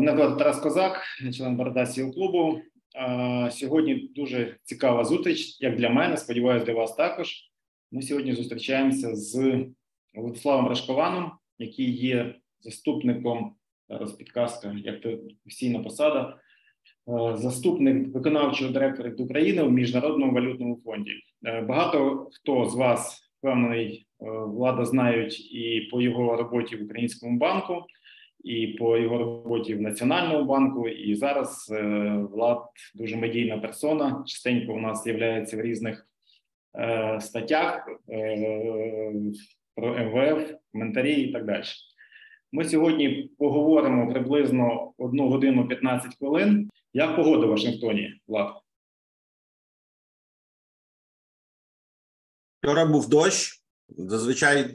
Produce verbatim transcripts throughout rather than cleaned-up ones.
Мене звати Тарас Козак, член Бардасії клубу. Сьогодні дуже цікава зустріч, як для мене, сподіваюся, для вас також. Ми сьогодні зустрічаємося з Владиславом Рашкованом, який є заступником, зараз підказка, як професійна посада, заступник виконавчого директора України в Міжнародному валютному фонді. Багато хто з вас, певний, влада знають і по його роботі в Українському банку, і по його роботі в Національному банку, і зараз Влад дуже медійна персона, частенько у нас з'являється в різних е, статтях е, про МВФ, коментарі і так далі. Ми сьогодні поговоримо приблизно одну годину п'ятнадцять хвилин. Як погода в Вашингтоні, Влад? Вчора був дощ. Зазвичай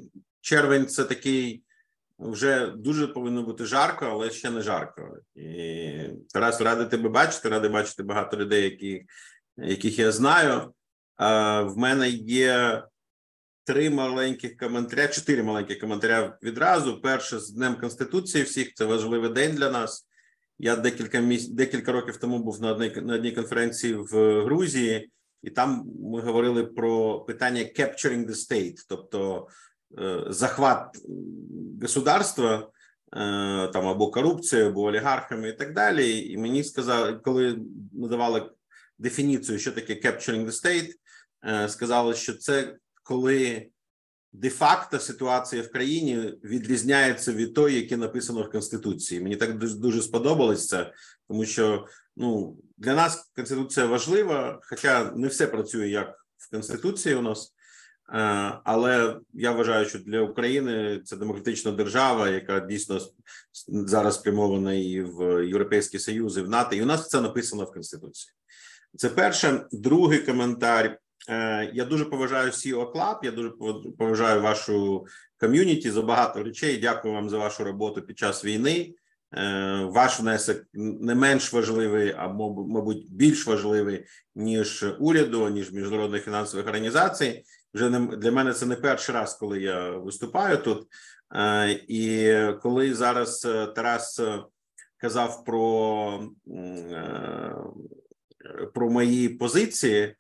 червень – це такий... Вже дуже повинно бути жарко, але ще не жарко. І, Тарас, радий тебе бачити, радий бачити багато людей, які, яких я знаю. А, в мене є три маленьких коментаря, чотири маленьких коментаря відразу. Перше, з Днем Конституції всіх, це важливий день для нас. Я декілька, міс... декілька років тому був на одній, на одній конференції в Грузії, і там ми говорили про питання «capturing the state», тобто захват государства там або корупцію, або олігархами і так далі. І мені сказали, коли надавали дефініцію, що таке capturing the state, сказали, що це коли де-факто ситуація в країні відрізняється від тої, яке написано в Конституції. Мені так дуже, дуже сподобалось це, тому що ну, для нас Конституція важлива, хоча не все працює як в Конституції у нас. Але я вважаю, що для України це демократична держава, яка дійсно зараз спрямована і в Європейський Союз, і в НАТО, і у нас це написано в Конституції. Це перше. Другий коментар. Я дуже поважаю сі і о Club, я дуже поважаю вашу ком'юніті за багато речей. Дякую вам за вашу роботу під час війни. Ваш внесок не менш важливий, а, мабуть, більш важливий, ніж уряду, ніж міжнародних фінансових організацій. Вже не, для мене це не перший раз, коли я виступаю тут. Е, і коли зараз Тарас казав про, е, про мої позиції, е,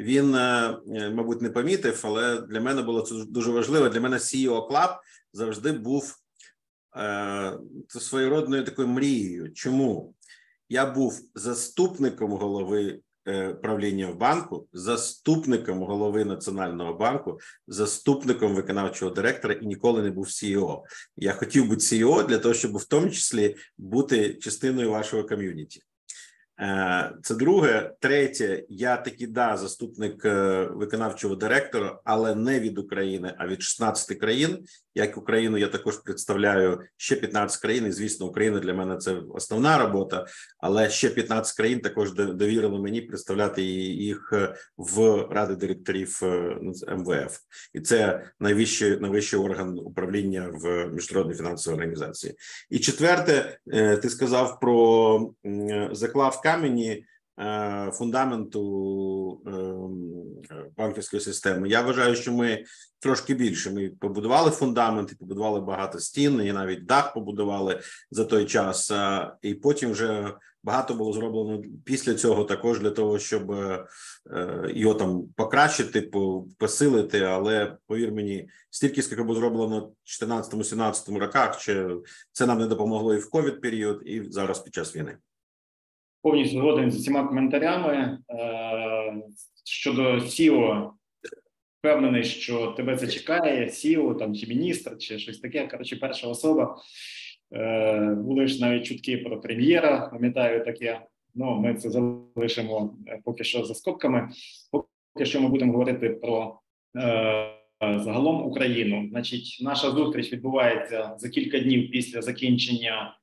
він, е, мабуть, не помітив, але для мене було це дуже важливо. Для мене сі і о Club завжди був е, своєрідною такою мрією. Чому? Я був заступником голови правління в банку, заступником голови Національного банку, заступником виконавчого директора і ніколи не був сі і о. Я хотів бути сі і о для того, щоб в тому числі бути частиною вашого ком'юніті. Це друге. Третє, я таки, да, заступник виконавчого директора, але не від України, а від шістнадцяти країн. Як Україну я також представляю ще п'ятнадцять країн, і, звісно, Україна для мене це основна робота, але ще п'ятнадцять країн також довірили мені представляти їх в Раді директорів ем ве еф. І це найвищий, найвищий орган управління в Міжнародній фінансовій організації. І четверте, ти сказав про заклав камені фундаменту банківської системи. Я вважаю, що ми трошки більше. Ми побудували фундамент, і побудували багато стін, і навіть дах побудували за той час. І потім вже багато було зроблено після цього також для того, щоб його там покращити, посилити. Але, повір мені, стільки, скільки було зроблено в чотирнадцятому-сімнадцятому роках, чи це нам не допомогло і в ковід-період, і зараз під час війни. Повністю згоден з усіма коментарями. Щодо сі і о, впевнений, що тебе це чекає, сі і о там, чи міністр, чи щось таке, коротше, перша особа. Були ж навіть чутки про прем'єра, пам'ятаю таке, ну, ми це залишимо поки що за скобками. Поки що ми будемо говорити про е, загалом Україну. Значить, наша зустріч відбувається за кілька днів після закінчення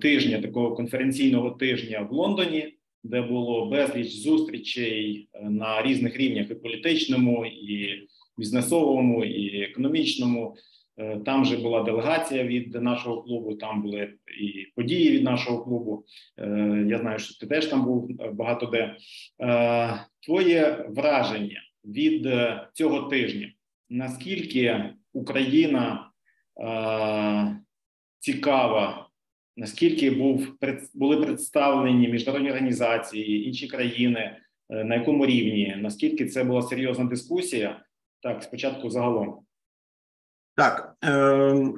тижня, такого конференційного тижня в Лондоні, де було безліч зустрічей на різних рівнях, і політичному, і бізнесовому, і економічному. Там же була делегація від нашого клубу, там були і події від нашого клубу. Я знаю, що ти теж там був багато де. Твоє враження від цього тижня? Наскільки Україна цікава наскільки був, були представлені міжнародні організації, інші країни, на якому рівні, наскільки це була серйозна дискусія. Так, спочатку загалом. Так, е-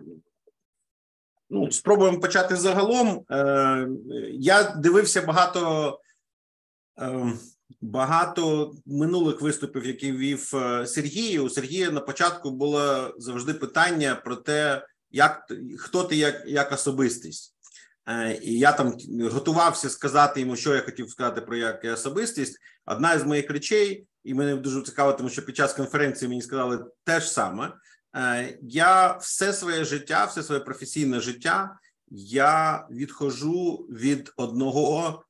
ну, спробуємо почати загалом. Е- я дивився багато... Е- Багато минулих виступів, які вів Сергій. У Сергія на початку було завжди питання про те, як, хто ти як, як особистість. І я там готувався сказати йому, що я хотів сказати про як особистість. Одна із моїх речей, і мене дуже цікаво, тому що під час конференції мені сказали те ж саме. Я все своє життя, все своє професійне життя, я відходжу від одного...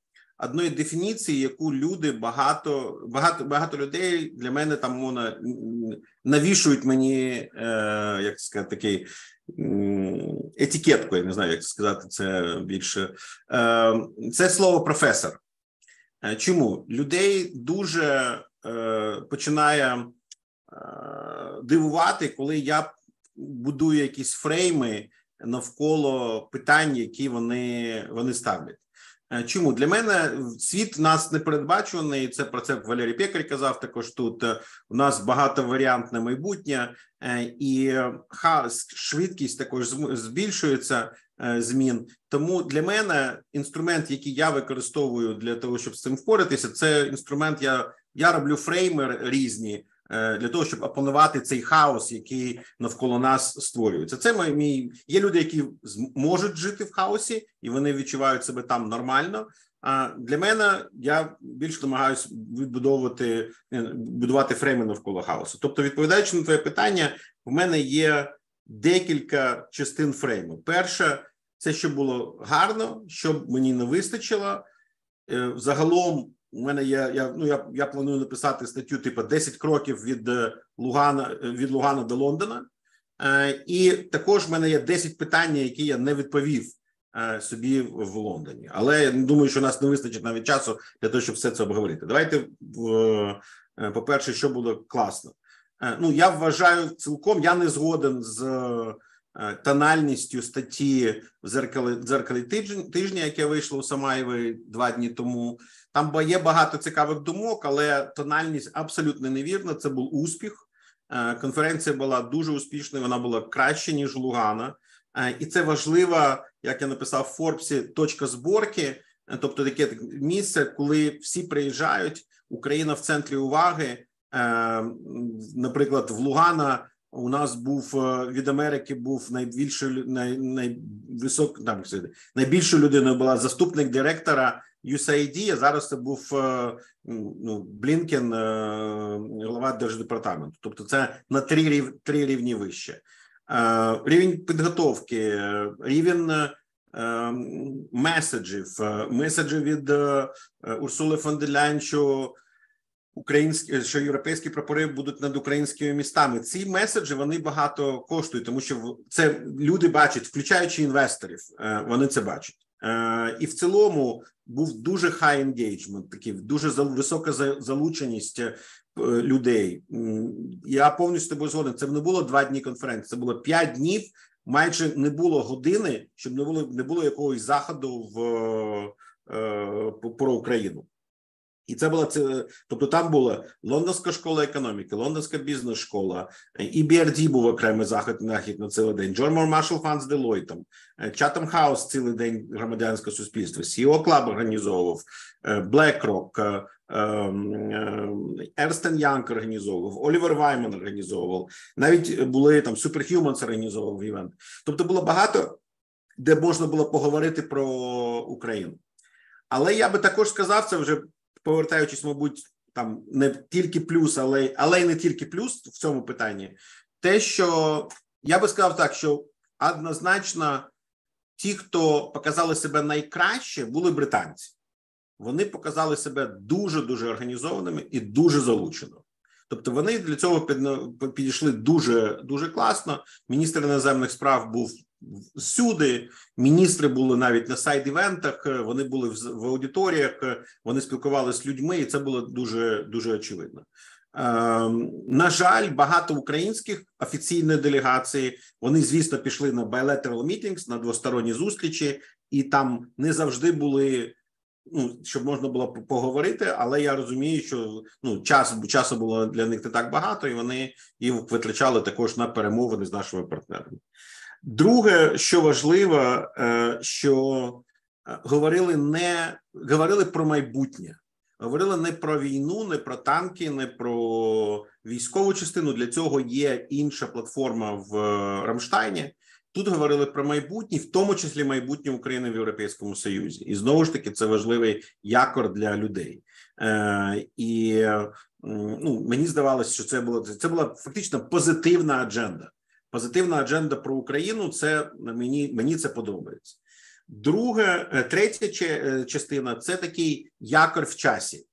одної дефініції, яку люди багато, багато, багато людей для мене там мона, навішують мені, е, як це сказати, такий етикетку, я не знаю, як це сказати, це більше. Е, це слово професор. Е, чому? Людей дуже е, починає е, дивувати, коли я будую якісь фрейми навколо питань, які вони, вони ставлять. Чому? Для мене світ у нас непередбачуваний, це про це Валерій Пекар казав також тут, у нас багатоваріантне майбутнє, і швидкість також збільшується змін. Тому для мене інструмент, який я використовую для того, щоб з цим впоратися, це інструмент, я, я роблю фрейми різні, для того, щоб опанувати цей хаос, який навколо нас створюється. Це мій, мій... Є люди, які можуть жити в хаосі, і вони відчувають себе там нормально. А для мене я більше намагаюся відбудовувати, будувати фрейми навколо хаосу. Тобто, відповідаючи на твоє питання, в мене є декілька частин фрейму. Перше, це що було гарно, що мені не вистачило. Загалом, у мене є, я, ну, я, я планую написати статтю типу десять кроків від Лугана, від Лугана до Лондона. Е, і також в мене є десять питань, які я не відповів е, собі в Лондоні. Але я думаю, що у нас не вистачить навіть часу для того, щоб все це обговорити. Давайте, е, по-перше, що було класно. Е, ну, я вважаю цілком, я не згоден з е, тональністю статті в «Дзеркало, дзеркало тижня», яке вийшло у Самаєві два дні тому. Там є багато цікавих думок, але тональність абсолютно невірна. Це був успіх. Конференція була дуже успішною, вона була краще, ніж Лугана. І це важлива, як я написав в Форбсі, точка зборки, тобто таке місце, коли всі приїжджають, Україна в центрі уваги. Наприклад, в Лугана у нас був, від Америки був найбільшою, най, найвисок, там, найбільшою людиною була заступник директора ю ес ей ді, а зараз це був ну, Блінкен, голова держдепартаменту. Тобто це на три, рів, три рівні вище. Рівень підготовки, рівень меседжів, меседжі від Урсули фон дер Ляєн, що українські, що європейські прапори будуть над українськими містами. Ці меседжі, вони багато коштують, тому що це люди бачать, включаючи інвесторів, вони це бачать. І в цілому був дуже high engagement, такий, дуже висока залученість людей. Я повністю тобі згоден, це не було два дні конференції, це було п'ять днів, майже не було години, щоб не було, не було якогось заходу в, про Україну. І це була, це, тобто там була Лондонська школа економіки, Лондонська бізнес-школа, і БІРД був окремий захід на цілий день, Джон Мор Маршал Фанд з Делойтом, Чатам Хаус цілий день громадянського суспільства, сі і о Club організовував, Блек Рок, Ерстен Янк організовував, Олівер Вайман організовував, навіть були там Супер Хьюманс організовував івент. Тобто було багато, де можна було поговорити про Україну. Але я би також сказав, це вже повертаючись, мабуть, там не тільки плюс, але, але й не тільки плюс в цьому питанні, те, що я би сказав так, що однозначно ті, хто показали себе найкраще, були британці. Вони показали себе дуже-дуже організованими і дуже залучено. Тобто вони для цього підійшли дуже-дуже класно. Міністр іноземних справ був всюди, міністри були навіть на сайд-івентах, вони були в, в аудиторіях, вони спілкувалися з людьми, і це було дуже-дуже очевидно. Е, на жаль, багато українських офіційної делегації, вони, звісно, пішли на bilateral meetings, на двосторонні зустрічі, і там не завжди були, ну, щоб можна було поговорити, але я розумію, що ну, час, часу було для них не так багато, і вони їх витрачали також на перемовини з нашими партнерами. Друге, що важливо, що говорили, не, говорили про майбутнє. Говорили не про війну, не про танки, не про військову частину. Для цього є інша платформа в Рамштайні. Тут говорили про майбутнє, в тому числі майбутнє України в Європейському Союзі. І знову ж таки, це важливий якор для людей. Е, і ну, мені здавалося, що це було, це була фактично позитивна адженда. Позитивна адженда про Україну, це мені, мені це подобається. Друге, третя частина – це такий якор в часі.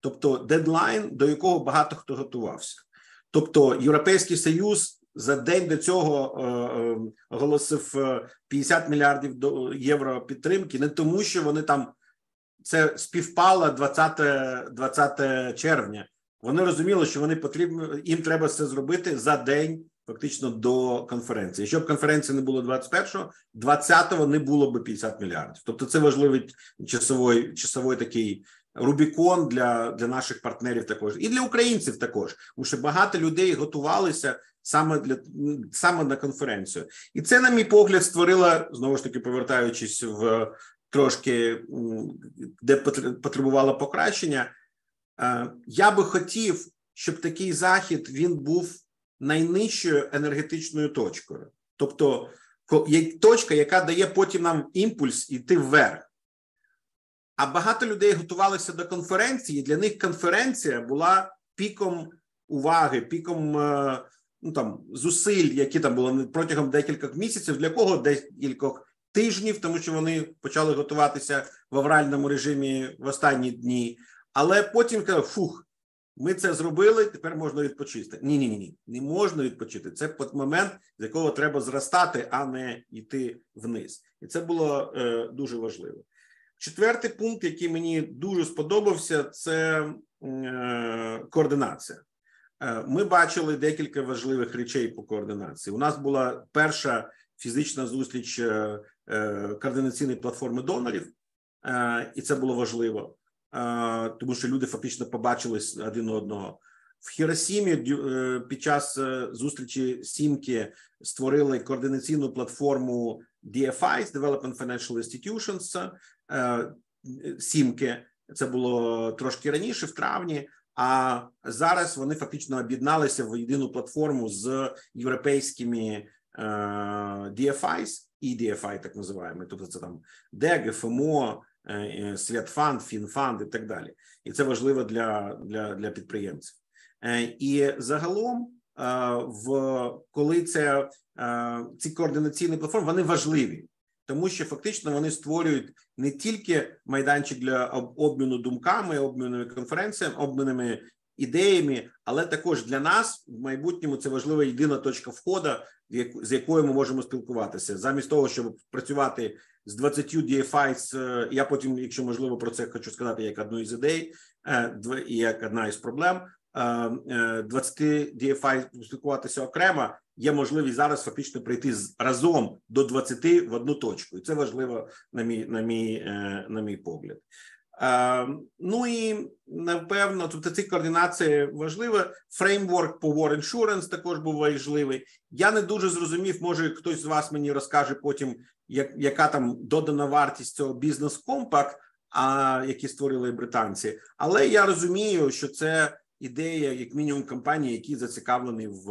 Тобто дедлайн, до якого багато хто готувався. Тобто Європейський Союз за день до цього е, оголосив п'ятдесят мільярдів євро підтримки, не тому, що вони там, це співпало двадцятого червня. Вони розуміли, що вони потрібно, їм треба це зробити за день фактично до конференції. Щоб конференції не було двадцять першого, двадцятого не було би п'ятдесят мільярдів. Тобто це важливий часовий, часовий такий рубікон для, для наших партнерів також. І для українців також. Тому що багато людей готувалися саме, для, саме на конференцію. І це, на мій погляд, створило, знову ж таки, повертаючись в трошки, де потребувало покращення, я би хотів, щоб такий захід, він був найнижчою енергетичною точкою. Тобто точка, яка дає потім нам імпульс іти вверх. А багато людей готувалися до конференції, і для них конференція була піком уваги, піком ну, там, зусиль, які там були протягом декількох місяців, для кого декількох тижнів, тому що вони почали готуватися в авральному режимі в останні дні. Але потім казав, фух, ми це зробили, тепер можна відпочити. Ні-ні-ні, не можна відпочити. Це момент, з якого треба зростати, а не йти вниз. І це було е, дуже важливо. Четвертий пункт, який мені дуже сподобався, це е, координація. Е, ми бачили декілька важливих речей по координації. У нас була перша фізична зустріч е, е, координаційної платформи донорів, е, і це було важливо. Тому що люди фактично побачились один одного. В Хіросімі під час зустрічі Сімки створили координаційну платформу ді еф ай, Development Financial Institutions, Сімки. Це було трошки раніше, в травні, а зараз вони фактично об'єдналися в єдину платформу з європейськими ді еф ай і ді еф ай, так називаємо. Тобто це там ДЕГ, ФМО, Святфанд, Фінфанд і так далі. І це важливо для, для, для підприємців. І загалом, в, коли це, ці координаційні платформи, вони важливі, тому що фактично вони створюють не тільки майданчик для обміну думками, обмінами конференціями, обмінами ідеями, але також для нас в майбутньому це важлива єдина точка входу, з якою ми можемо спілкуватися. Замість того, щоб працювати з двадцятьма ді еф ай, я потім, якщо можливо, про це хочу сказати як одну із ідей, і як одна із проблем, двадцять ді еф ай спілкуватися окремо, є можливість зараз фактично прийти разом до двадцяти в одну точку. І це важливо, на мій, на мій, на мій погляд. Ну і, напевно, тобто ці координації важливі. Фреймворк по War Insurance також був важливий. Я не дуже зрозумів, може хтось з вас мені розкаже потім, як, яка там додана вартість цього бізнес-компакт, який створили британці. Але я розумію, що це ідея, як мінімум, компанії, які зацікавлені в,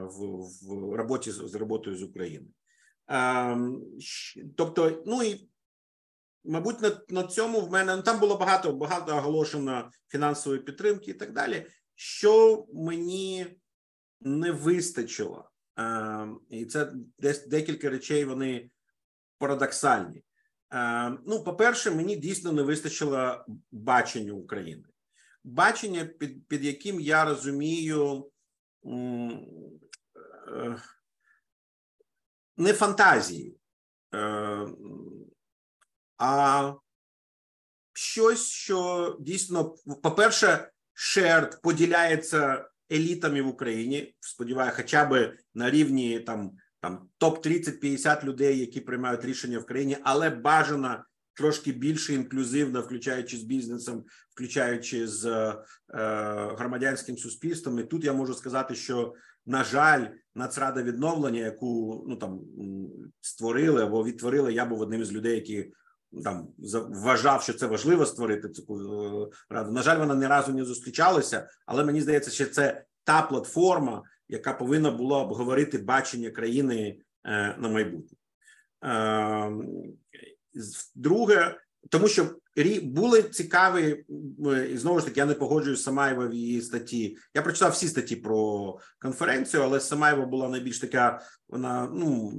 в, в роботі з роботою з України. Тобто, ну і мабуть, на, на цьому в мене, ну, там було багато, багато оголошено фінансової підтримки і так далі, що мені не вистачило. Е, і це десь декілька речей, вони парадоксальні. Е, ну, по-перше, мені дійсно не вистачило бачення України. Бачення, під, під яким я розумію м, е, не фантазії, е, а щось, що дійсно, по-перше, shared поділяється елітами в Україні, сподіваюся, хоча б на рівні там там топ тридцять п'ятдесят людей, які приймають рішення в країні, але бажано трошки більше інклюзивно, включаючи з бізнесом, включаючи з е, громадянським суспільством. І тут я можу сказати, що, на жаль, Нацрада відновлення, яку ну там створили або відтворили, я був одним із людей, які там вважав, що це важливо створити таку раду. На жаль, вона ні разу не зустрічалася, але мені здається, що це та платформа, яка повинна була обговорити бачення країни е, на майбутнє. Е, Друге, тому що були цікаві, і знову ж таки, я не погоджуюсь з Самаєва в її статті. Я прочитав всі статті про конференцію, але Самаєва була найбільш така, вона, ну...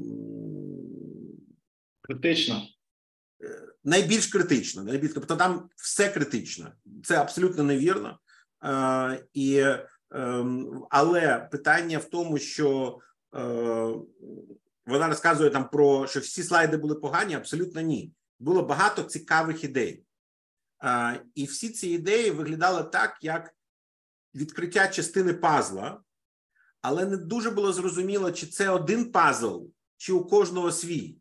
критична. Найбільш критична. Найбільш, тобто там все критично. Це абсолютно невірно. І, але питання в тому, що... Вона розказує там про, що всі слайди були погані, абсолютно ні. Було багато цікавих ідей. А, і всі ці ідеї виглядали так, як відкриття частини пазла, але не дуже було зрозуміло, чи це один пазл, чи у кожного свій.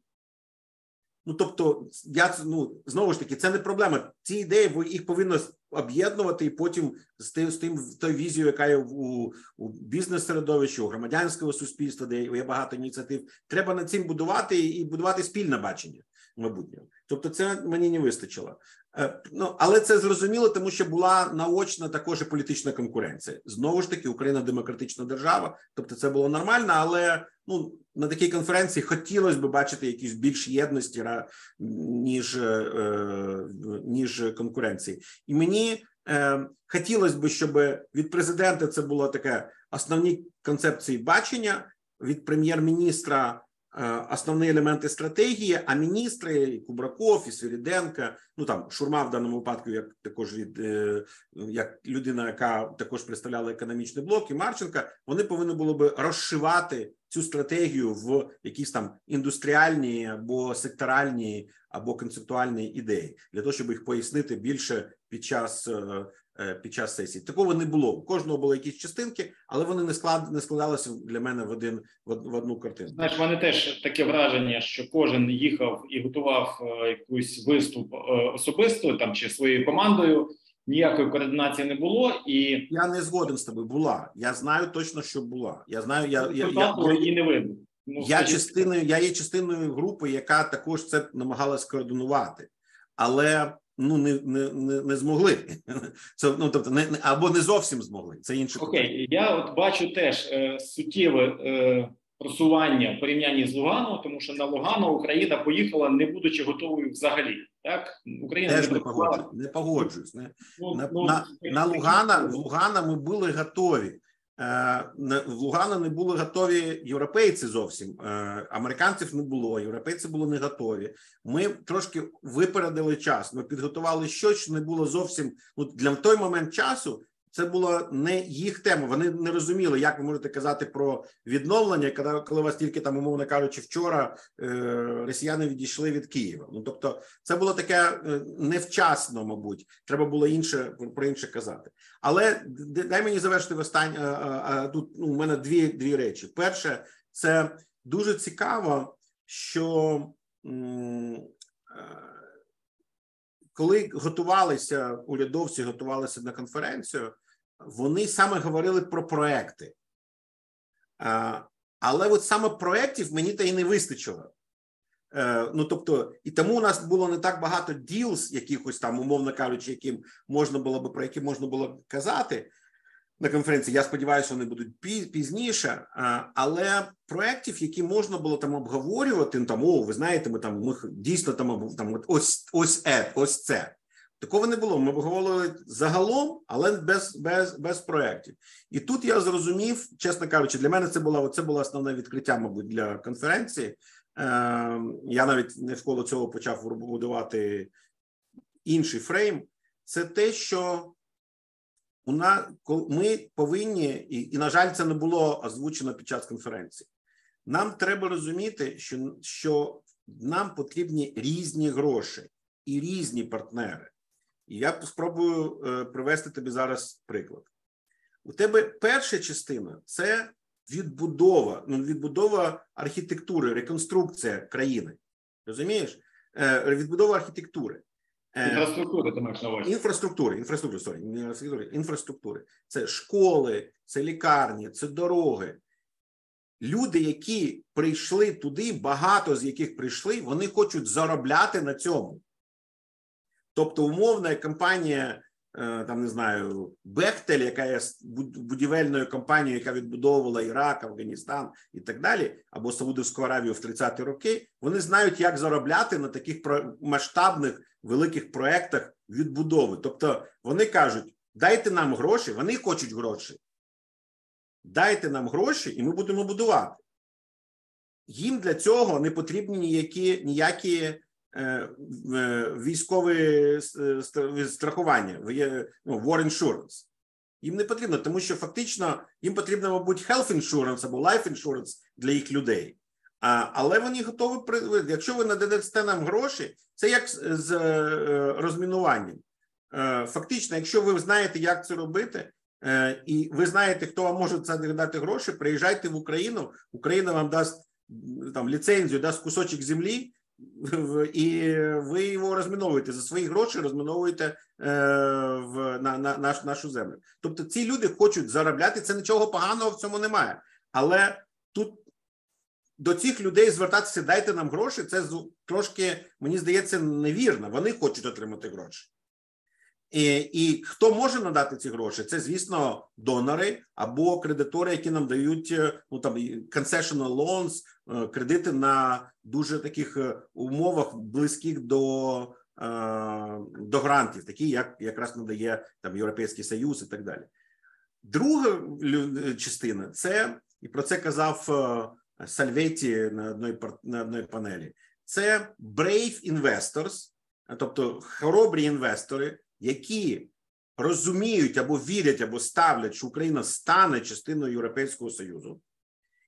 Ну, тобто, я, ну, знову ж таки, це не проблема. Ці ідеї, їх повинно об'єднувати і потім з тим, з тим, з тою візією, яка є у, у бізнес-середовищі, у громадянського суспільства, де є багато ініціатив. Треба над цим будувати і будувати спільне бачення, мабуть. Тобто це мені не вистачило. Е, ну, але це зрозуміло, тому що була наочна також і політична конкуренція. Знову ж таки, Україна демократична держава, тобто це було нормально, але ну, на такій конференції хотілося б бачити якісь більш єдності, ніж, е, ніж конкуренції. І мені е, хотілося б, щоб від президента це було таке основні концепції бачення, від прем'єр-міністра е, основні елементи стратегії, а міністри, і Кубраков, і Свириденко, ну там Шурма в даному випадку, як також від е, як людина, яка також представляла економічний блок, і Марченко, вони повинні були б розшивати цю стратегію в якісь там індустріальні або секторальні, або концептуальні ідеї, для того, щоб їх пояснити більше під час, під час сесії. Такого не було. У кожного були якісь частинки, але вони не, склад, не складалися для мене в, один, в одну картину. Знаєш, в мене теж таке враження, що кожен їхав і готував якийсь виступ особисто там, чи своєю командою, ніякої координації не було. І... Я не згоден з тобою, була. Я знаю точно, що була. Я знаю, я, я, я, я, не видно. Ну, я, частиною, я є частиною групи, яка також це намагалась координувати. Але ну, не, не, не, не змогли. Це, ну, тобто, не, або не зовсім змогли. Це інше питання. Окей, я от бачу теж е, суттєве е, просування в порівнянні з Лугано, тому що на Лугано Україна поїхала, не будучи готовою взагалі. Так? Україна теж не, не погоджуюсь. Не погоджуюсь. Не. Ну, на ну, на, на Лугано, в Лугано ми були готові. В Лугано не були готові європейці зовсім, американців не було, європейці були не готові. Ми трошки випередили час, ми підготували щось, що не було зовсім, ну, для той момент часу це була не їх тема, вони не розуміли, як ви можете казати про відновлення, коли, коли вас тільки там, умовно кажучи, вчора е, росіяни відійшли від Києва. Ну, тобто це було таке невчасно, мабуть, треба було інше, про інше казати. Але дай мені завершити в останнє, тут ну, у мене дві, дві речі. Перше, це дуже цікаво, що м- коли готувалися, урядовці готувалися на конференцію, вони саме говорили про проекти. А, але от саме проєктів мені та й не вистачило. Е, ну, тобто, і тому у нас було не так багато deals, якихось там, умовно кажучи, яким можна було би, про які можна було казати на конференції. Я сподіваюся, що вони будуть пізніше, а, але проєктів, які можна було там обговорювати, там, о, ви знаєте, ми там, ми дійсно там, там ось, ось, е, ось це. Такого не було. Ми обговорили загалом, але без, без, без проєктів. І тут я зрозумів, чесно кажучи, для мене це було, це було основне відкриття, мабуть, для конференції. Е, я навіть навколо цього почав будувати інший фрейм. Це те, що у нас, ми повинні, і, і, на жаль, це не було озвучено під час конференції, нам треба розуміти, що, що нам потрібні різні гроші і різні партнери. І я спробую е, привести тобі зараз приклад. У тебе перша частина – це відбудова, ну, відбудова архітектури, реконструкція країни. Розумієш? Е, відбудова архітектури. Е, інфраструктури, ти маєш на увазі. Інфраструктури, інфраструктури, сорі, інфраструктури, інфраструктури. Це школи, це лікарні, це дороги. Люди, які прийшли туди, багато з яких прийшли, вони хочуть заробляти на цьому. Тобто, умовна компанія, там, не знаю, Bechtel, яка є будівельною компанією, яка відбудовувала Ірак, Афганістан і так далі, або Саудовську Аравію в тридцяті роки, вони знають, як заробляти на таких масштабних, великих проєктах відбудови. Тобто, вони кажуть, дайте нам гроші, вони хочуть гроші. Дайте нам гроші, і ми будемо будувати. Їм для цього не потрібні ніякі, ніякі е, е, військові страхування, ну, war insurance. Їм не потрібно, тому що фактично їм потрібно, мабуть, health insurance або life insurance для їх людей. А, але вони готові, якщо ви нададете нам гроші, це як з, з е, розмінуванням. Е, фактично, якщо ви знаєте, як це робити, і ви знаєте, хто вам може це дати гроші, приїжджайте в Україну, Україна вам дасть там ліцензію, дасть кусочок землі, і ви його розміновуєте, за свої гроші розміновуєте е, в, на, на, наш, нашу землю. Тобто ці люди хочуть заробляти, це нічого поганого в цьому немає. Але тут до цих людей звертатися, дайте нам гроші, це трошки, мені здається, невірно. Вони хочуть отримати гроші. І, і хто може надати ці гроші? Це, звісно, донори або кредитори, які нам дають, ну, там, concessional loans, кредити на дуже таких умовах, близьких до, до грантів, такі, як якраз надає там Європейський Союз і так далі. Друга частина – це, і про це казав Сальветі на одній, на одній панелі, це brave investors, тобто хоробрі інвестори, які розуміють або вірять, або ставлять, що Україна стане частиною Європейського Союзу,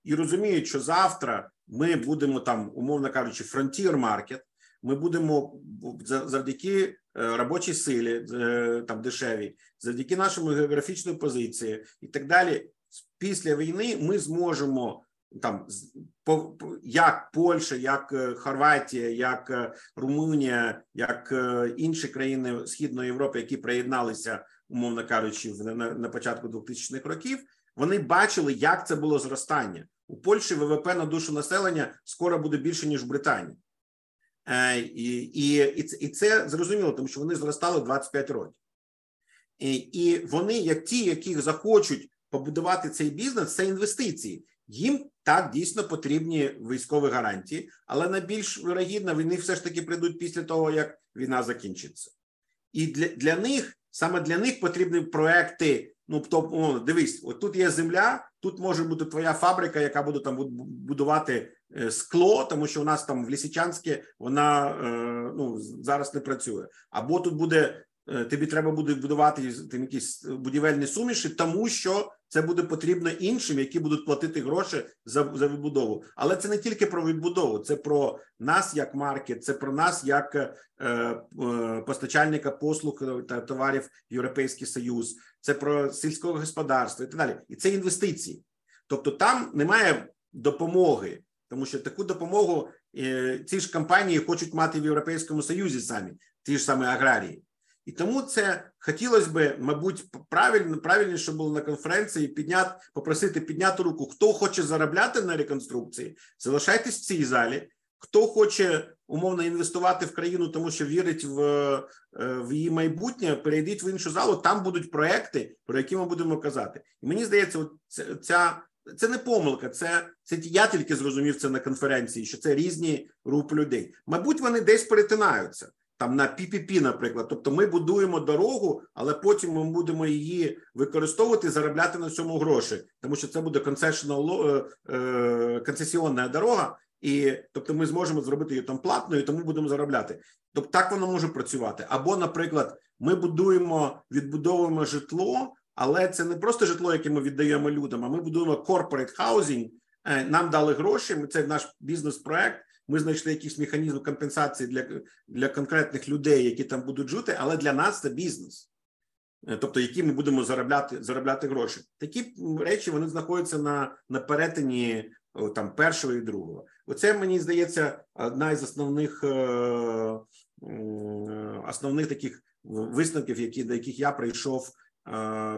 і розуміють, що завтра ми будемо там, умовно кажучи, фронтір-маркет, ми будемо завдяки робочій силі, там дешевій, завдяки нашому географічної позиції і так далі. Після війни ми зможемо там, як Польща, як Хорватія, як Румунія, як інші країни Східної Європи, які приєдналися, умовно кажучи, на початку двохтисячних років, вони бачили, як це було зростання. У Польщі ВВП на душу населення скоро буде більше, ніж в Британії. І, і, і це зрозуміло, тому що вони зростали двадцять п'ять років. І, і вони, як ті, яких захочуть побудувати цей бізнес, це інвестиції. Їм так дійсно потрібні військові гарантії, але найбільш вірогідно вони все ж таки прийдуть після того, як війна закінчиться. І для, для них, саме для них потрібні проекти, ну, тобто, дивись, от тут є земля, тут може бути твоя фабрика, яка буде там будувати скло, тому що у нас там в Лисичанську вона е, ну, зараз не працює. Або тут буде, тобі треба буде будувати там, якісь будівельні суміші, тому що це буде потрібно іншим, які будуть платити гроші за, за відбудову. Але це не тільки про відбудову, це про нас як маркет, це про нас як е, е, постачальника послуг та товарів Європейський Союз, це про сільське господарство і так далі. І це інвестиції. Тобто там немає допомоги, тому що таку допомогу е, ці ж компанії хочуть мати в Європейському Союзі самі, ті ж самі аграрії. І тому це хотілося б, мабуть, правильно, правильніше було на конференції підняти, попросити підняти руку. Хто хоче заробляти на реконструкції, залишайтесь в цій залі. Хто хоче, умовно, інвестувати в країну, тому що вірить в, в її майбутнє, перейдіть в іншу залу, там будуть проекти, про які ми будемо казати. І мені здається, от ця, це не помилка, це, це я тільки зрозумів це на конференції, що це різні групи людей. Мабуть, вони десь перетинаються. Там на пі пі пі, наприклад. Тобто ми будуємо дорогу, але потім ми будемо її використовувати, заробляти на цьому гроші. Тому що це буде концесіонна дорога, і тобто ми зможемо зробити її там платною, тому будемо заробляти. Тобто так воно може працювати. Або, наприклад, ми будуємо, відбудовуємо житло, але це не просто житло, яке ми віддаємо людям, а ми будуємо corporate housing, нам дали гроші, це наш бізнес-проект, ми знайшли якийсь механізм компенсації для, для конкретних людей, які там будуть жити, але для нас це бізнес. тобто які ми будемо заробляти, заробляти гроші. Такі речі, вони знаходяться на, на перетині там першого і другого. Оце, мені здається, одна із основних, основних таких висновків, які, до яких я прийшов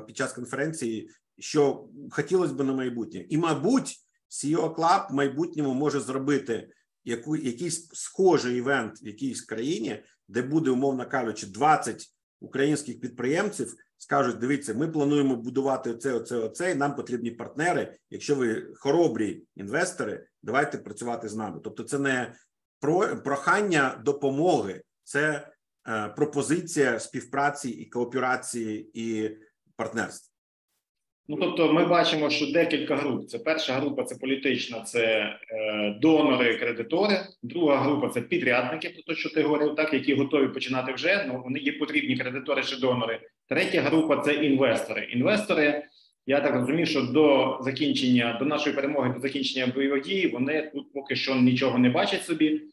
під час конференції, що хотілося б на майбутнє. І, мабуть, сі і о Club в майбутньому може зробити яку, якийсь схожий івент в якійсь країні, де буде, умовно кажучи, двадцять українських підприємців, скажуть, дивіться, ми плануємо будувати оце, оце, оце, і нам потрібні партнери. Якщо ви хоробрі інвестори, давайте працювати з нами. Тобто це не про, прохання допомоги, це е, пропозиція співпраці і кооперації і партнерства. Ну, тобто ми бачимо, що декілька груп. Це перша група – це політична, це е, донори, кредитори. Друга група – це підрядники, про те, що ти говорив, так, які готові починати вже, ну, вони є потрібні кредитори чи донори. Третя група – це інвестори. Інвестори, я так розумію, що до закінчення, до нашої перемоги, до закінчення бойових дій, вони тут поки що нічого не бачать собі.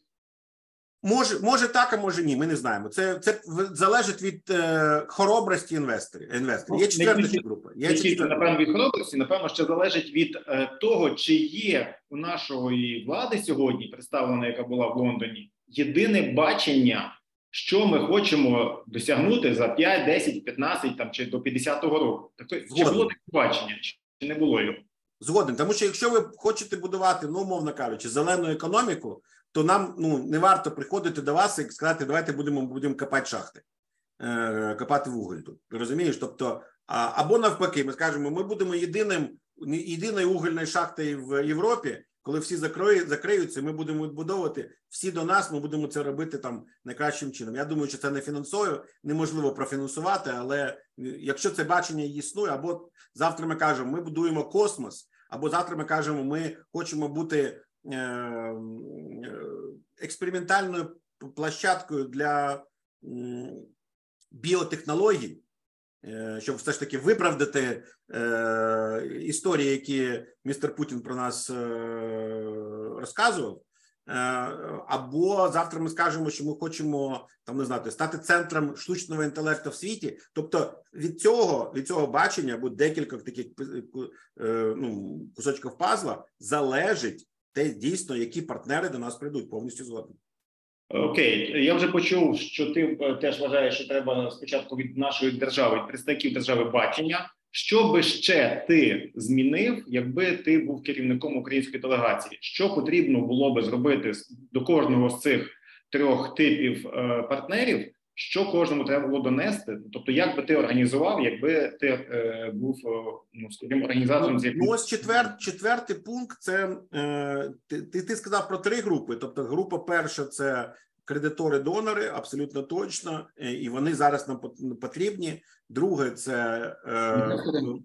Може, може так, а може ні, ми не знаємо. Це, це залежить від е, хоробрості інвесторів. інвесторів. Є четверта група. Є чисто, напевно, від хоробрості, напевно, ще залежить від е, того, чи є у нашої влади сьогодні, представлена, яка була в Лондоні, єдине бачення, що ми хочемо досягнути за п'ять, десять, п'ятнадцять там, чи до п'ятдесятого року. Тобто, чи було таке бачення, чи не було його? Згоден. Тому що якщо ви хочете будувати, ну, умовно кажучи, зелену економіку, то нам, ну, не варто приходити до вас і сказати, давайте будемо, будемо копати шахти, е, копати вуголь тут. Розумієш? Тобто, а, або навпаки, ми скажемо, ми будемо єдиним, єдиною вугільною шахтою в Європі, коли всі закрою, закриються, ми будемо відбудовувати, всі до нас, ми будемо це робити там найкращим чином. Я думаю, що це не фінансово, неможливо профінансувати, але якщо це бачення існує, або завтра ми кажемо, ми будуємо космос, або завтра ми кажемо, ми хочемо бути експериментальною площадкою для біотехнологій, щоб все ж таки виправдати історії, які містер Путін про нас розказував, або завтра ми скажемо, що ми хочемо там, не знати, стати центром штучного інтелекту в світі. Тобто від цього, від цього бачення, або декілька таких, ну, кусочків пазла залежить те, дійсно, які партнери до нас прийдуть, повністю згодом. Окей, я вже почув, що ти теж вважаєш, що треба спочатку від нашої держави, від представників держави бачення. Що би ще ти змінив, якби ти був керівником української делегації? Що потрібно було би зробити до кожного з цих трьох типів партнерів? Що кожному треба було донести? Тобто, як би ти організував, якби ти е, був, ну, скажімо, організатором? Ну, ну, ось четвер, четвертий пункт, це, е, ти, ти сказав про три групи. Тобто, група перша – це кредитори-донори, абсолютно точно, і вони зараз нам потрібні. Друге – це е,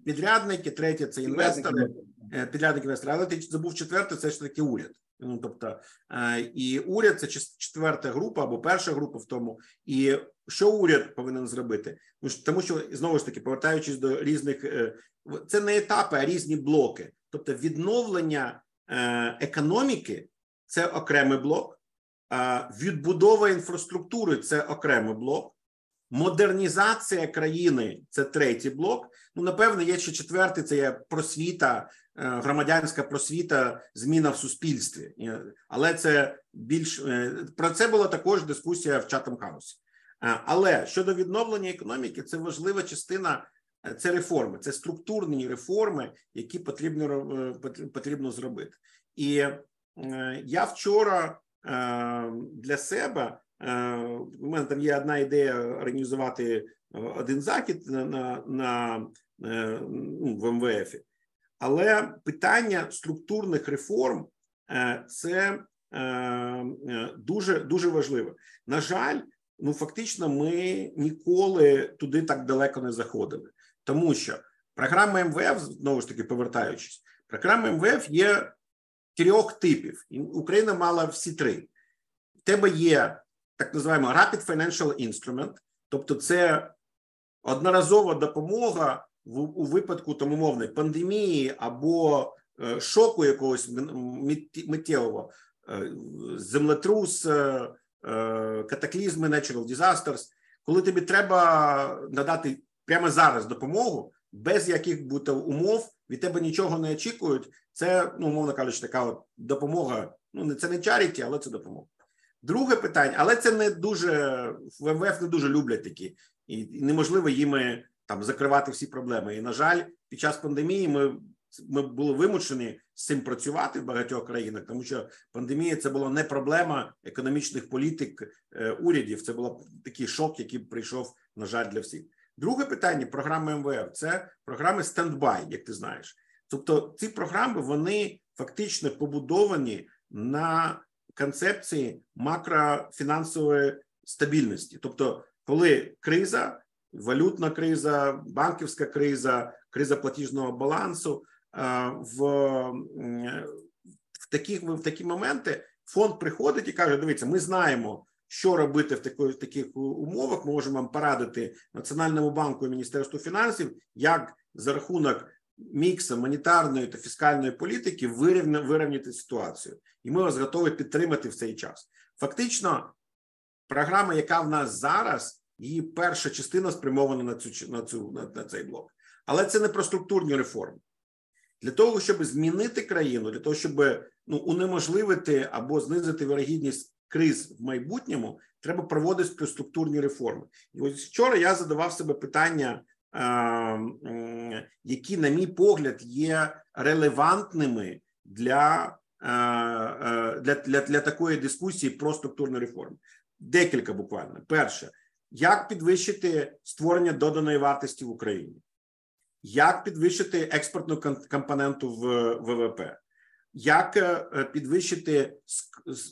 підрядники, третє – це інвестори, підрядники-інвестори. Але ти забув четверте – це ж таки уряд. Ну, тобто, і уряд – це четверта група або перша група в тому. І що уряд повинен зробити? Тому що, знову ж таки, повертаючись до різних... Це не етапи, а різні блоки. Тобто відновлення економіки – це окремий блок, відбудова інфраструктури – це окремий блок, модернізація країни – це третій блок. Ну, напевно, є ще четвертий – це є просвіта, громадянська просвіта, зміна в суспільстві. Але це більш... Про це була також дискусія в Чатам Хаусі. Але щодо відновлення економіки, це важлива частина, це реформи, це структурні реформи, які потрібно, потрібно зробити. І я вчора для себе... У мене там є одна ідея організувати один захід на, на, на, в ем ве еф. Але питання структурних реформ – це дуже, дуже важливе. На жаль, ну, фактично ми ніколи туди так далеко не заходили. Тому що програма ем ве еф, знову ж таки повертаючись, програма ем ве еф є трьох типів. Україна мала всі три. В тебе є так називаємо Rapid Financial Instrument, тобто це одноразова допомога в, у випадку там умовної пандемії або е, шоку якогось миттєвого, е, землетрус, е, катаклізми, natural disasters, коли тобі треба надати прямо зараз допомогу, без яких бути умов, від тебе нічого не очікують. Це, ну, умовно кажучи, така от допомога. Ну, це не чаріті, але це допомога. Друге питання, але це не дуже, в МВФ не дуже люблять такі, і неможливо їм там закривати всі проблеми. І, на жаль, під час пандемії ми, ми були вимушені з цим працювати в багатьох країнах, тому що пандемія – це була не проблема економічних політик е, урядів, це був такий шок, який прийшов, на жаль, для всіх. Друге питання програми МВФ – це програми стендбай, як ти знаєш. Тобто ці програми, вони фактично побудовані на концепції макрофінансової стабільності. Тобто, коли криза, валютна криза, банківська криза, криза платіжного балансу, в, в, такі, в такі моменти фонд приходить і каже, дивіться, ми знаємо, що робити в, тако, в таких умовах, ми можемо вам порадити Національному банку і Міністерству фінансів, як за рахунок мікса монетарної та фіскальної політики вирівня, вирівняти ситуацію. І ми вас готові підтримати в цей час. Фактично, програма, яка в нас зараз, її перша частина спрямована на, цю, на, цю, на, на цей блок. Але це не про структурні реформи. Для того, щоб змінити країну, для того, щоб, ну, унеможливити або знизити вірогідність криз в майбутньому, треба проводити структурні реформи. І ось вчора я задавав себе питання, які, на мій погляд, є релевантними для, для, для, для такої дискусії про структурну реформу. Декілька буквально. Перше, як підвищити створення доданої вартості в Україні? Як підвищити експортну компоненту в ВВП? Як підвищити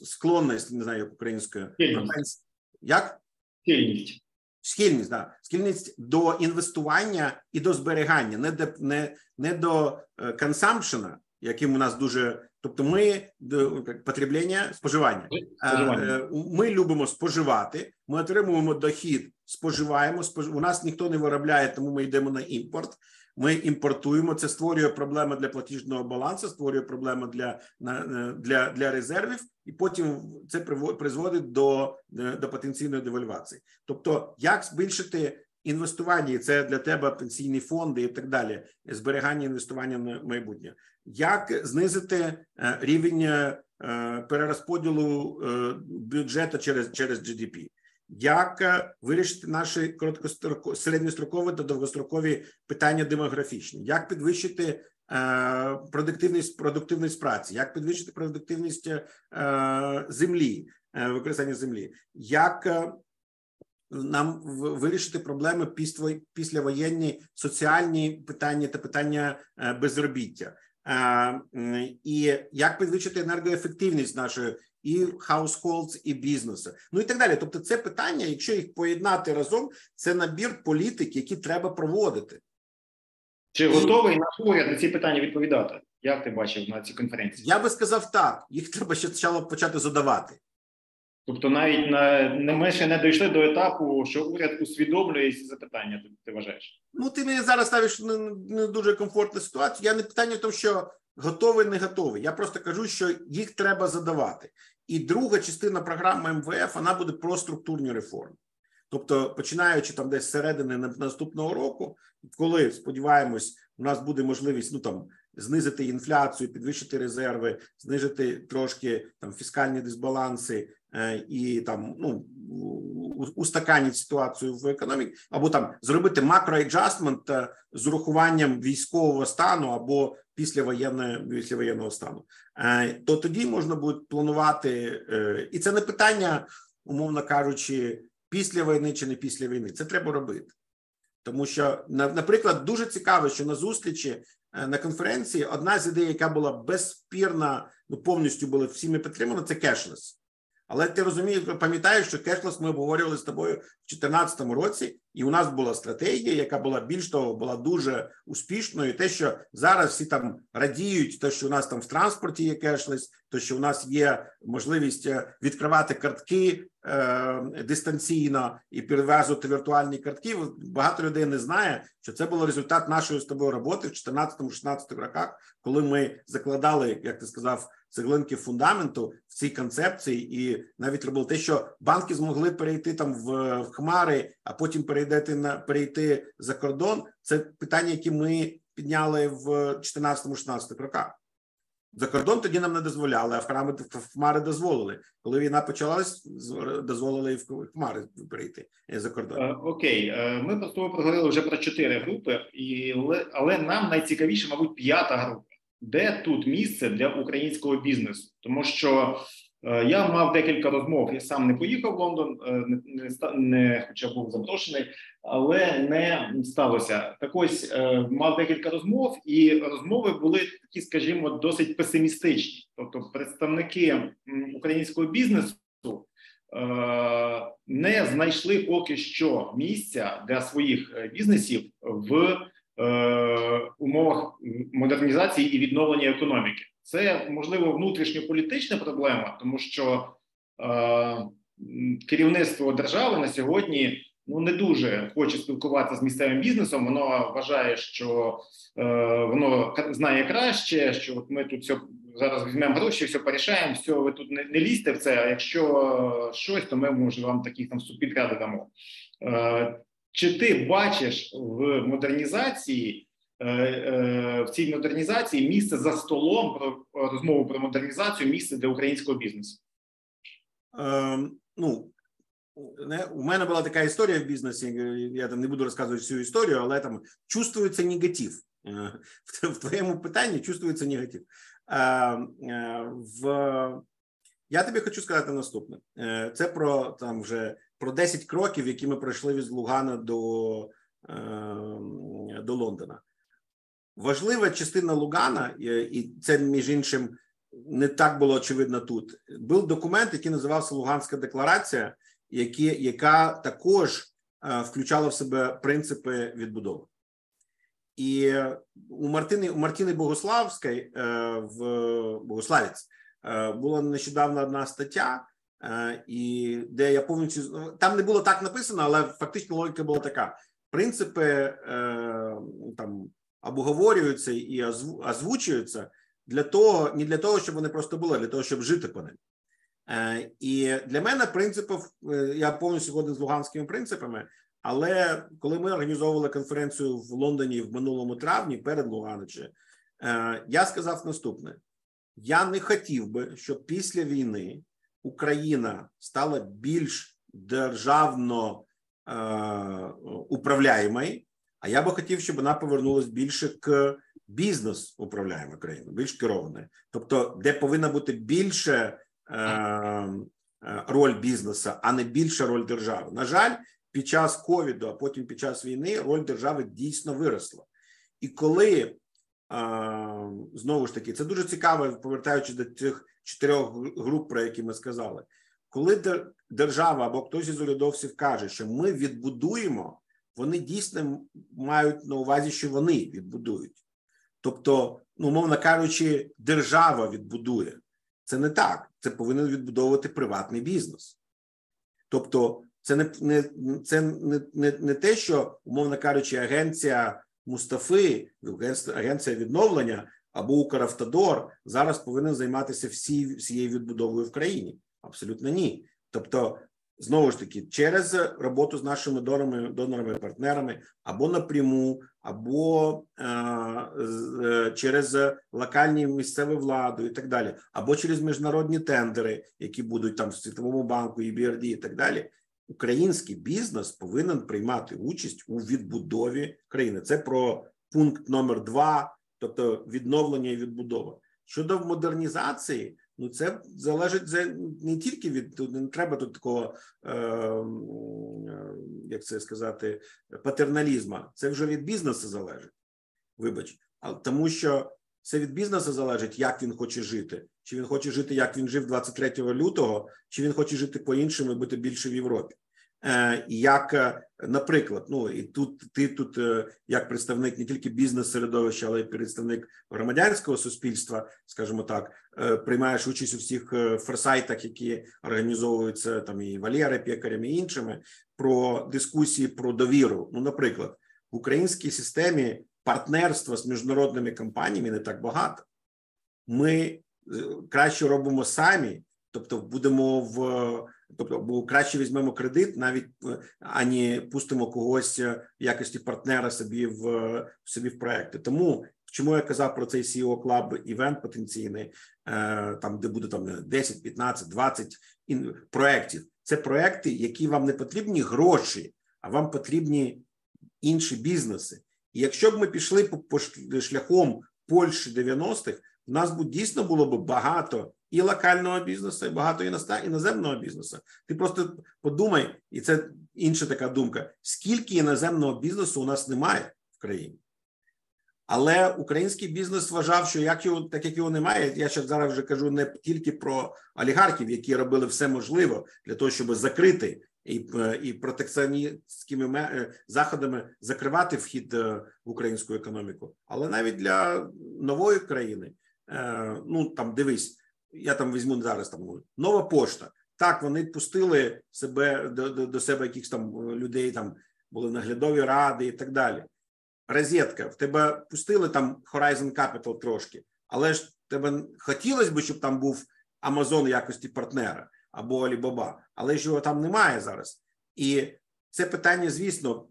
склонність, не знаю, як українською, як? Схильність. Схильність, да. Схильність до інвестування і до зберігання, не до, не, не до консампшена, яким у нас дуже... Тобто ми, потреблення, споживання. споживання. Ми любимо споживати, ми отримуємо дохід, споживаємо, спож... у нас ніхто не виробляє, тому ми йдемо на імпорт. Ми імпортуємо, це створює проблеми для платіжного балансу, створює проблеми для, для, для резервів, і потім це призводить до, до потенційної девальвації. Тобто, як збільшити інвестування, і це для тебе пенсійні фонди і так далі, зберігання інвестування на майбутнє. Як знизити рівень перерозподілу бюджету через, через джі ді пі? Як вирішити наші короткострокові, середньострокові та довгострокові питання демографічні? Як підвищити е, продуктивність, продуктивність праці? Як підвищити продуктивність е, землі, е, використання землі? Як е, нам вирішити проблеми після, післявоєнні соціальні питання та питання е, безробіття? Е, е, і як підвищити енергоефективність нашої і households, і бізнеси, ну і так далі. Тобто це питання, якщо їх поєднати разом, це набір політик, які треба проводити. Чи готовий наш уряд на ці питання відповідати? Як ти бачив на цій конференції? Я би сказав так, їх треба ще почало почати задавати. Тобто навіть на, не менше не дійшли до етапу, що уряд усвідомлює ці запитання, ти, ти вважаєш? Ну ти мені зараз ставиш не, не дуже комфортну ситуацію. Я не питання в тому, що готовий, не готовий. Я просто кажу, що їх треба задавати. І друга частина програми МВФ, вона буде про структурні реформи. Тобто, починаючи там десь з середини наступного року, коли, сподіваємось, у нас буде можливість, ну, там, знизити інфляцію, підвищити резерви, знижити трошки там фіскальні дисбаланси е, і там, ну, устаканити ситуацію в економіці, або там зробити макроаджастмент з урахуванням військового стану або післявоєнного, післявоєнного стану, е, то тоді можна буде планувати, е, і це не питання, умовно кажучи, після війни чи не після війни, це треба робити. Тому що, наприклад, дуже цікаво, що на зустрічі, на конференції, одна з ідей, яка була безспірна, ну, повністю була всіми підтримана, це кешлес. Але ти розумієш, пам'ятаєш, що кешлес ми обговорювали з тобою в дві тисячі чотирнадцятому році, і у нас була стратегія, яка була, більш того, була дуже успішною. Те, що зараз всі там радіють, те, що у нас там в транспорті є кешлес, те, що у нас є можливість відкривати картки е- дистанційно і перев'язувати віртуальні картки, багато людей не знає, що це був результат нашої з тобою роботи в дві тисячі чотирнадцятому-шістнадцятому роках, коли ми закладали, як ти сказав, цеглинків фундаменту в цій концепції, і навіть робили те, що банки змогли перейти там в хмари, а потім перейти на перейти за кордон. Це питання, які ми підняли в чотирнадцятому-шістнадцятому роках. За кордон тоді нам не дозволяли, а в храми в хмари дозволили. Коли війна почалась, дозволили і в хмари перейти за кордон. Окей, ми просто проговорили вже про чотири групи, і, але нам найцікавіше, мабуть, п'ята група. Де тут місце для українського бізнесу? Тому що я мав декілька розмов, я сам не поїхав в Лондон, не, не, хоча був запрошений, але не сталося. Так ось, мав декілька розмов, і розмови були такі, скажімо, досить песимістичні. Тобто представники українського бізнесу не знайшли поки що місця для своїх бізнесів в умовах модернізації і відновлення економіки. Це, можливо, внутрішньополітична проблема, тому що е, керівництво держави на сьогодні ну, не дуже хоче спілкуватися з місцевим бізнесом, воно вважає, що е, воно знає краще, що от ми тут все, зараз візьмемо гроші, все порішаємо, все, ви тут не, не лізьте в це, а якщо щось, то ми, може, вам такі там субпідряди дамо. Е, чи ти бачиш в модернізації в цій модернізації місце за столом, про розмову про модернізацію, місце для українського бізнесу? Е, ну, не, у мене була така історія в бізнесі, я там не буду розказувати всю історію, але там чувствується негатив. Е, в, в твоєму питанні чувствується негатив. Е, е, в, я тобі хочу сказати наступне. Е, це про, там вже, про десять кроків, які ми пройшли від Лугана до, е, до Лондона. Важлива частина Лугана, і це, між іншим, не так було очевидно тут, був документ, який називався Луганська декларація, які, яка також е, включала в себе принципи відбудови. І у Мартини, у Мартини Богославської, е, в Богославець, е, була нещодавно одна стаття, е, і де я повністю... Там не було так написано, але фактично логіка була така. Принципи е, там... обговорюються і озвучуються для того, не для того, щоб вони просто були, а для того, щоб жити по ним. Е, і для мене принципів, е, я повністю згоден з луганськими принципами, але коли ми організовували конференцію в Лондоні в минулому травні, перед Луганичем, е, я сказав наступне. Я не хотів би, щоб після війни Україна стала більш державно е, управляємою, а я би хотів, щоб вона повернулася більше к бізнес-управляємої країни, більш керованої. Тобто, де повинна бути більше е, роль бізнесу, а не більша роль держави. На жаль, під час ковіду, а потім під час війни, роль держави дійсно виросла. І коли, е, знову ж таки, це дуже цікаво, повертаючись до цих чотирьох груп, про які ми сказали, коли держава або хтось із урядовців каже, що ми відбудуємо, вони дійсно мають на увазі, що вони відбудують. Тобто, ну, умовно кажучи, держава відбудує. Це не так. Це повинен відбудовувати приватний бізнес. Тобто, це не, не, це не, не, не те, що, умовно кажучи, агенція Мустафи, агенція відновлення або Укравтодор зараз повинен займатися всі, всією відбудовою в країні. Абсолютно ні. Тобто, знову ж таки, через роботу з нашими донорами, донорами, партнерами, або напряму, або е, через локальні місцеві влади і так далі, або через міжнародні тендери, які будуть там в Світовому банку і Бі Ар Ді і так далі, український бізнес повинен приймати участь у відбудові країни. Це про пункт номер два, тобто відновлення і відбудова. Щодо модернізації, ну, це залежить не тільки від, не треба тут такого, е, як це сказати, патерналізму. Це вже від бізнесу залежить, вибач. А, тому що це від бізнесу залежить, як він хоче жити. Чи він хоче жити, як він жив двадцять третього лютого, чи він хоче жити по-іншому і бути більше в Європі. Е, як, наприклад, ну, і тут ти тут, е, як представник не тільки бізнес-середовища, але й представник громадянського суспільства, скажімо так, е, приймаєш участь у всіх форсайтах, які організовуються там і Валєри, Пєкарем, і іншими, про дискусії про довіру. Ну, наприклад, в українській системі партнерства з міжнародними компаніями не так багато. Ми краще робимо самі, тобто будемо в тобто краще візьмемо кредит, навіть ані пустимо когось в якості партнера собі в собі в проекти. Тому чому я казав про цей сі і о Club івент потенційний, там де буде там десять, п'ятнадцять, двадцять проєктів. Це проекти, які вам не потрібні гроші, а вам потрібні інші бізнеси. І якщо б ми пішли по шляхом Польщі дев'яностих, у нас б дійсно було б багато і локального бізнесу, і багато іноземного бізнесу. Ти просто подумай, і це інша така думка, скільки іноземного бізнесу у нас немає в країні. Але український бізнес вважав, що як його, так як його немає, я ще зараз вже кажу не тільки про олігархів, які робили все можливе для того, щоб закрити і, і протекціоністськими заходами закривати вхід в українську економіку. Але навіть для нової країни, ну там дивись, я там візьму зараз там Нова пошта. Так, вони пустили себе до, до, до себе якихось там людей, там були наглядові ради і так далі. Розетка, в тебе пустили там Horizon Capital трошки, але ж тебе хотілося б, щоб там був Amazon в якості партнера або Alibaba, але ж його там немає зараз. І це питання, звісно,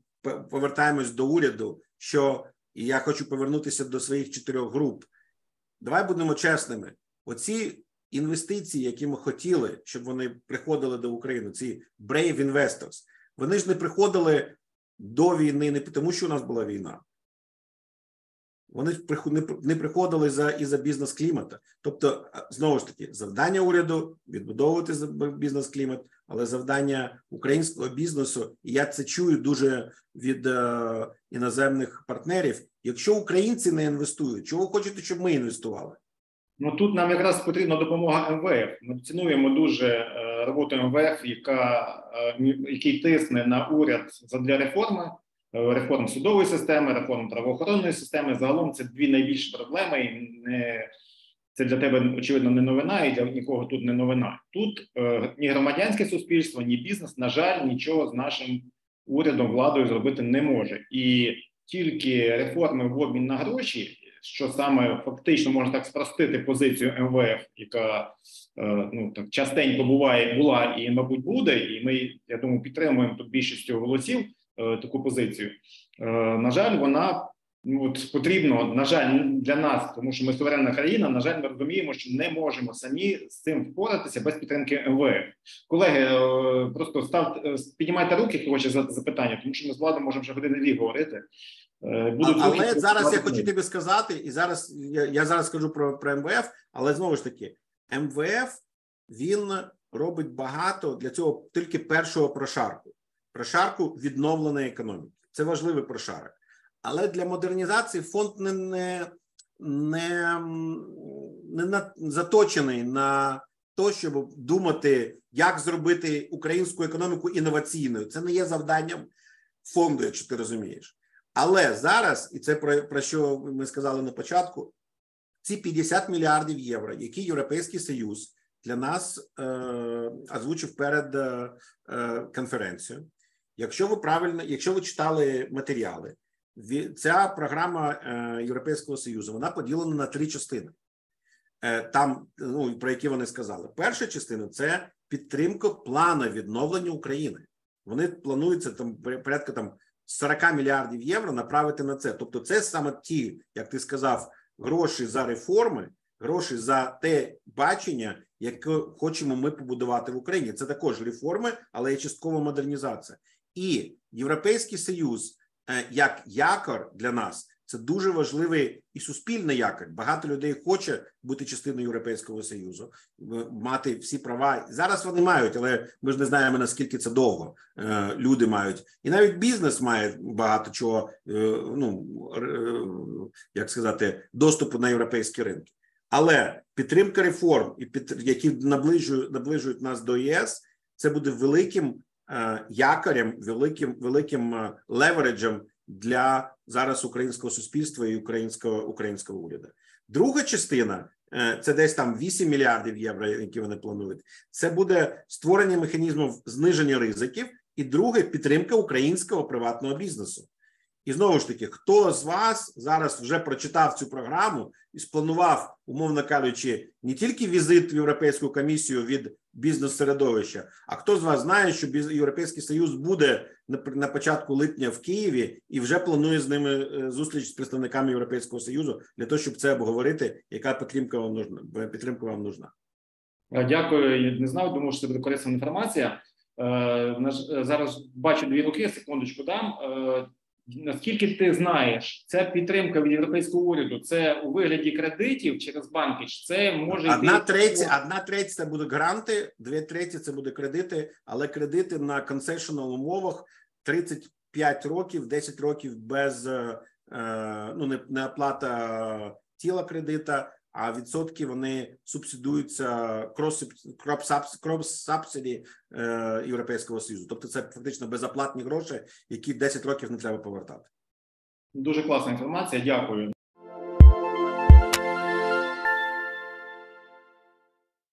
повертаємось до уряду, що і я хочу повернутися до своїх чотирьох груп. Давай будемо чесними. Оці інвестиції, які ми хотіли, щоб вони приходили до України, ці brave investors, вони ж не приходили до війни не тому, що у нас була війна. Вони не приходили за, і за бізнес-клімата. Тобто, знову ж таки, завдання уряду – відбудовувати бізнес-клімат, але завдання українського бізнесу, і я це чую дуже від е, іноземних партнерів, якщо українці не інвестують, чого хочете, щоб ми інвестували? Ну, тут нам якраз потрібна допомога ем ве еф. Ми цінуємо дуже е, роботу ем ве еф, яка, е, який тисне на уряд задля реформи, е, реформ судової системи, реформ правоохоронної системи. Загалом це дві найбільші проблеми, і не, це для тебе, очевидно, не новина, і для нікого тут не новина. Тут е, ні громадянське суспільство, ні бізнес, на жаль, нічого з нашим урядом, владою зробити не може. І тільки реформи в обмін на гроші, що саме фактично можна так спростити позицію ем ве еф, яка ну так частенько буває, була і, мабуть, буде, і ми, я думаю, підтримуємо тут більшістю голосів таку позицію. На жаль, вона от, потрібно, на жаль, для нас, тому що ми суверенна країна, на жаль, ми розуміємо, що не можемо самі з цим впоратися без підтримки ем ве еф. Колеги, просто став, піднімайте руки, хто хоче запитання, тому що ми з владою можемо вже години-дві говорити. Будуть але трохи, зараз я хочу тобі сказати, і зараз я, я зараз скажу про, про ем ве еф, але знову ж таки, ем ве еф, він робить багато для цього тільки першого прошарку. Прошарку відновленої економіки. Це важливий прошарок. Але для модернізації фонд не, не, не, не на, заточений на те, щоб думати, як зробити українську економіку інноваційною. Це не є завданням фонду, якщо ти розумієш. Але зараз, і це про, про що ми сказали на початку, ці п'ятдесят мільярдів євро, які Європейський Союз для нас е, озвучив перед е, конференцією. Якщо ви правильно, якщо ви читали матеріали, ця програма е, Європейського Союзу, вона поділена на три частини, е, там, ну, про які вони сказали. Перша частина – це підтримка плану відновлення України. Вони плануються там порядка там сорок мільярдів євро направити на це. Тобто це саме ті, як ти сказав, гроші за реформи, гроші за те бачення, яке хочемо ми побудувати в Україні. Це також реформи, але і часткова модернізація. І Європейський Союз як якор для нас – це дуже важливий і суспільний якор. Багато людей хоче бути частиною Європейського Союзу, мати всі права. Зараз вони мають, але ми ж не знаємо, наскільки це довго люди мають. І навіть бізнес має багато чого, ну, як сказати, доступу на європейські ринки. Але підтримка реформ, які наближують, наближують нас до ЄС, це буде великим якорем, великим, великим левереджем для зараз українського суспільства і українського, українського уряду. Друга частина, це десь там вісім мільярдів євро, які вони планують, це буде створення механізмів зниження ризиків і друге – підтримка українського приватного бізнесу. І знову ж таки, хто з вас зараз вже прочитав цю програму і спланував, умовно кажучи, не тільки візит в Європейську комісію від бізнес-середовища, а хто з вас знає, що Європейський Союз буде на початку липня в Києві і вже планує з ними зустріч з представниками Європейського Союзу для того, щоб це обговорити, яка підтримка вам нужна, підтримка вам нужна. Дякую. Я не знав, думаю, що це буде корисна інформація. Зараз бачу дві руки, секундочку дам. Наскільки ти знаєш, ця підтримка від європейського уряду, це у вигляді кредитів через банки, чи це може... Одна третя, одна третя це будуть гранти, дві треті це будуть кредити, але кредити на концесіонал умовах тридцять п'ять років, десять років без, ну, не, не оплата тіла кредита, а відсотки вони субсидуються крос-сабсиді е, Європейського Союзу. Тобто це фактично безоплатні гроші, які десять років не треба повертати. Дуже класна інформація, дякую.